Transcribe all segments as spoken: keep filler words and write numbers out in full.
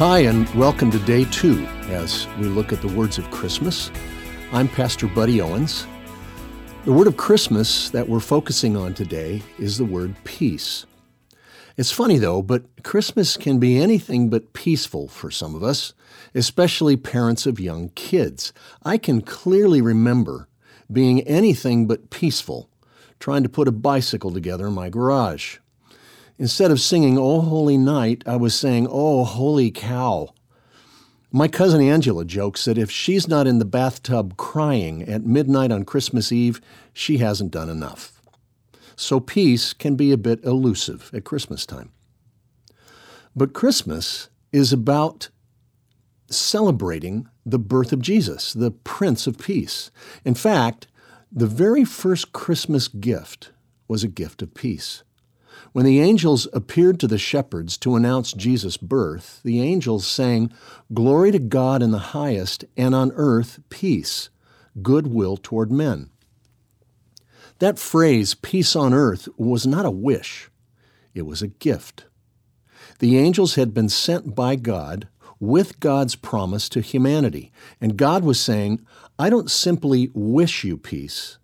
Hi, and welcome to Day Two as we look at the words of Christmas. I'm Pastor Buddy Owens. The word of Christmas that we're focusing on today is the word peace. It's funny, though, but Christmas can be anything but peaceful for some of us, especially parents of young kids. I can clearly remember being anything but peaceful, trying to put a bicycle together in my garage. Instead of singing, "Oh, Holy Night," I was saying, "Oh, holy cow." My cousin Angela jokes that if she's not in the bathtub crying at midnight on Christmas Eve, she hasn't done enough. So peace can be a bit elusive at Christmas time. But Christmas is about celebrating the birth of Jesus, the Prince of Peace. In fact, the very first Christmas gift was a gift of peace. When the angels appeared to the shepherds to announce Jesus' birth, the angels sang, "Glory to God in the highest, and on earth peace, goodwill toward men." That phrase, peace on earth, was not a wish. It was a gift. The angels had been sent by God with God's promise to humanity, and God was saying, "I don't simply wish you peace.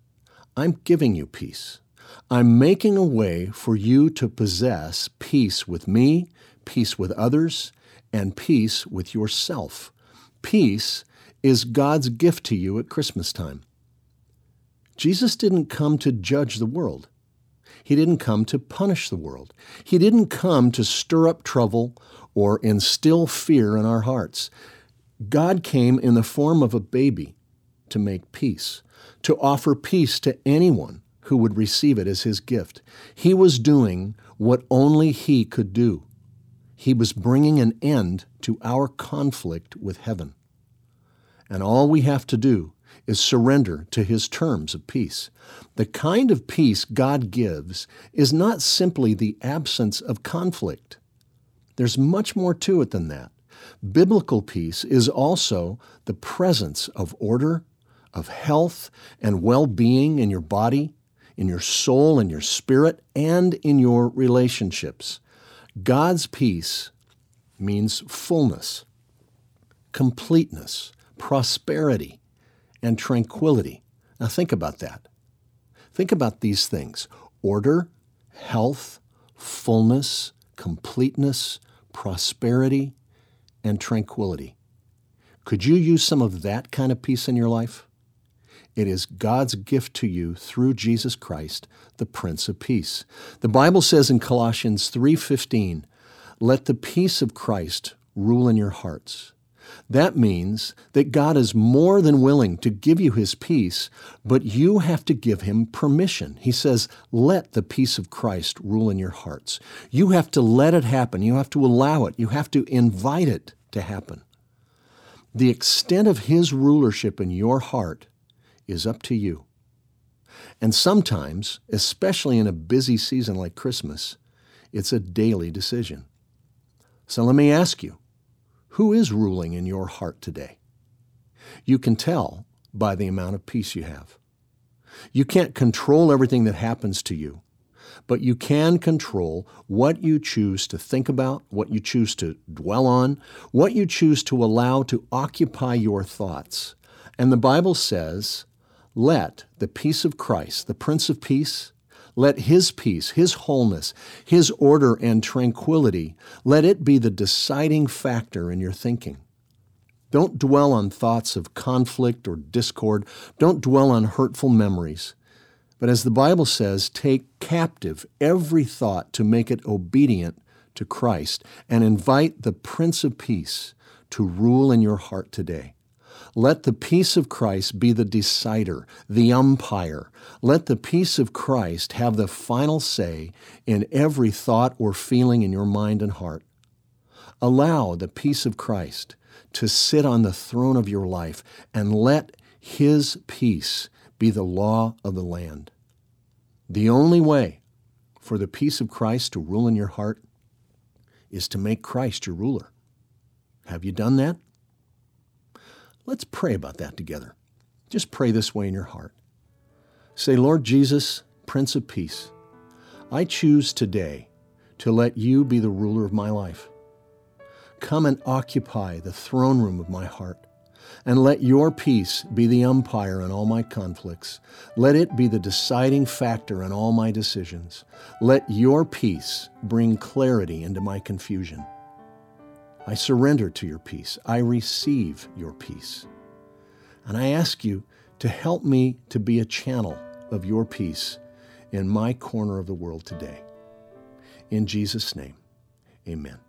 I'm giving you peace. I'm making a way for you to possess peace with me, peace with others, and peace with yourself." Peace is God's gift to you at Christmas time. Jesus didn't come to judge the world. He didn't come to punish the world. He didn't come to stir up trouble or instill fear in our hearts. God came in the form of a baby to make peace, to offer peace to anyone who would receive it as his gift. He was doing what only he could do. He was bringing an end to our conflict with heaven. And all we have to do is surrender to his terms of peace. The kind of peace God gives is not simply the absence of conflict. There's much more to it than that. Biblical peace is also the presence of order, of health, and well-being in your body, in your soul, in your spirit, and in your relationships. God's peace means fullness, completeness, prosperity, and tranquility. Now think about that. Think about these things: order, health, fullness, completeness, prosperity, and tranquility. Could you use some of that kind of peace in your life? It is God's gift to you through Jesus Christ, the Prince of Peace. The Bible says in Colossians three fifteen, "Let the peace of Christ rule in your hearts." That means that God is more than willing to give you his peace, but you have to give him permission. He says, "Let the peace of Christ rule in your hearts." You have to let it happen. You have to allow it. You have to invite it to happen. The extent of his rulership in your heart is up to you. And sometimes, especially in a busy season like Christmas, it's a daily decision. So let me ask you, who is ruling in your heart today? You can tell by the amount of peace you have. You can't control everything that happens to you, but you can control what you choose to think about, what you choose to dwell on, what you choose to allow to occupy your thoughts. And the Bible says, "Let the peace of Christ, the Prince of Peace, let his peace, his wholeness, his order and tranquility, let it be the deciding factor in your thinking." Don't dwell on thoughts of conflict or discord. Don't dwell on hurtful memories. But as the Bible says, take captive every thought to make it obedient to Christ, and invite the Prince of Peace to rule in your heart today. Let the peace of Christ be the decider, the umpire. Let the peace of Christ have the final say in every thought or feeling in your mind and heart. Allow the peace of Christ to sit on the throne of your life, and let his peace be the law of the land. The only way for the peace of Christ to rule in your heart is to make Christ your ruler. Have you done that? Let's pray about that together. Just pray this way in your heart. Say, "Lord Jesus, Prince of Peace, I choose today to let you be the ruler of my life. Come and occupy the throne room of my heart, and let your peace be the umpire in all my conflicts. Let it be the deciding factor in all my decisions. Let your peace bring clarity into my confusion. I surrender to your peace. I receive your peace. And I ask you to help me to be a channel of your peace in my corner of the world today. In Jesus' name, amen.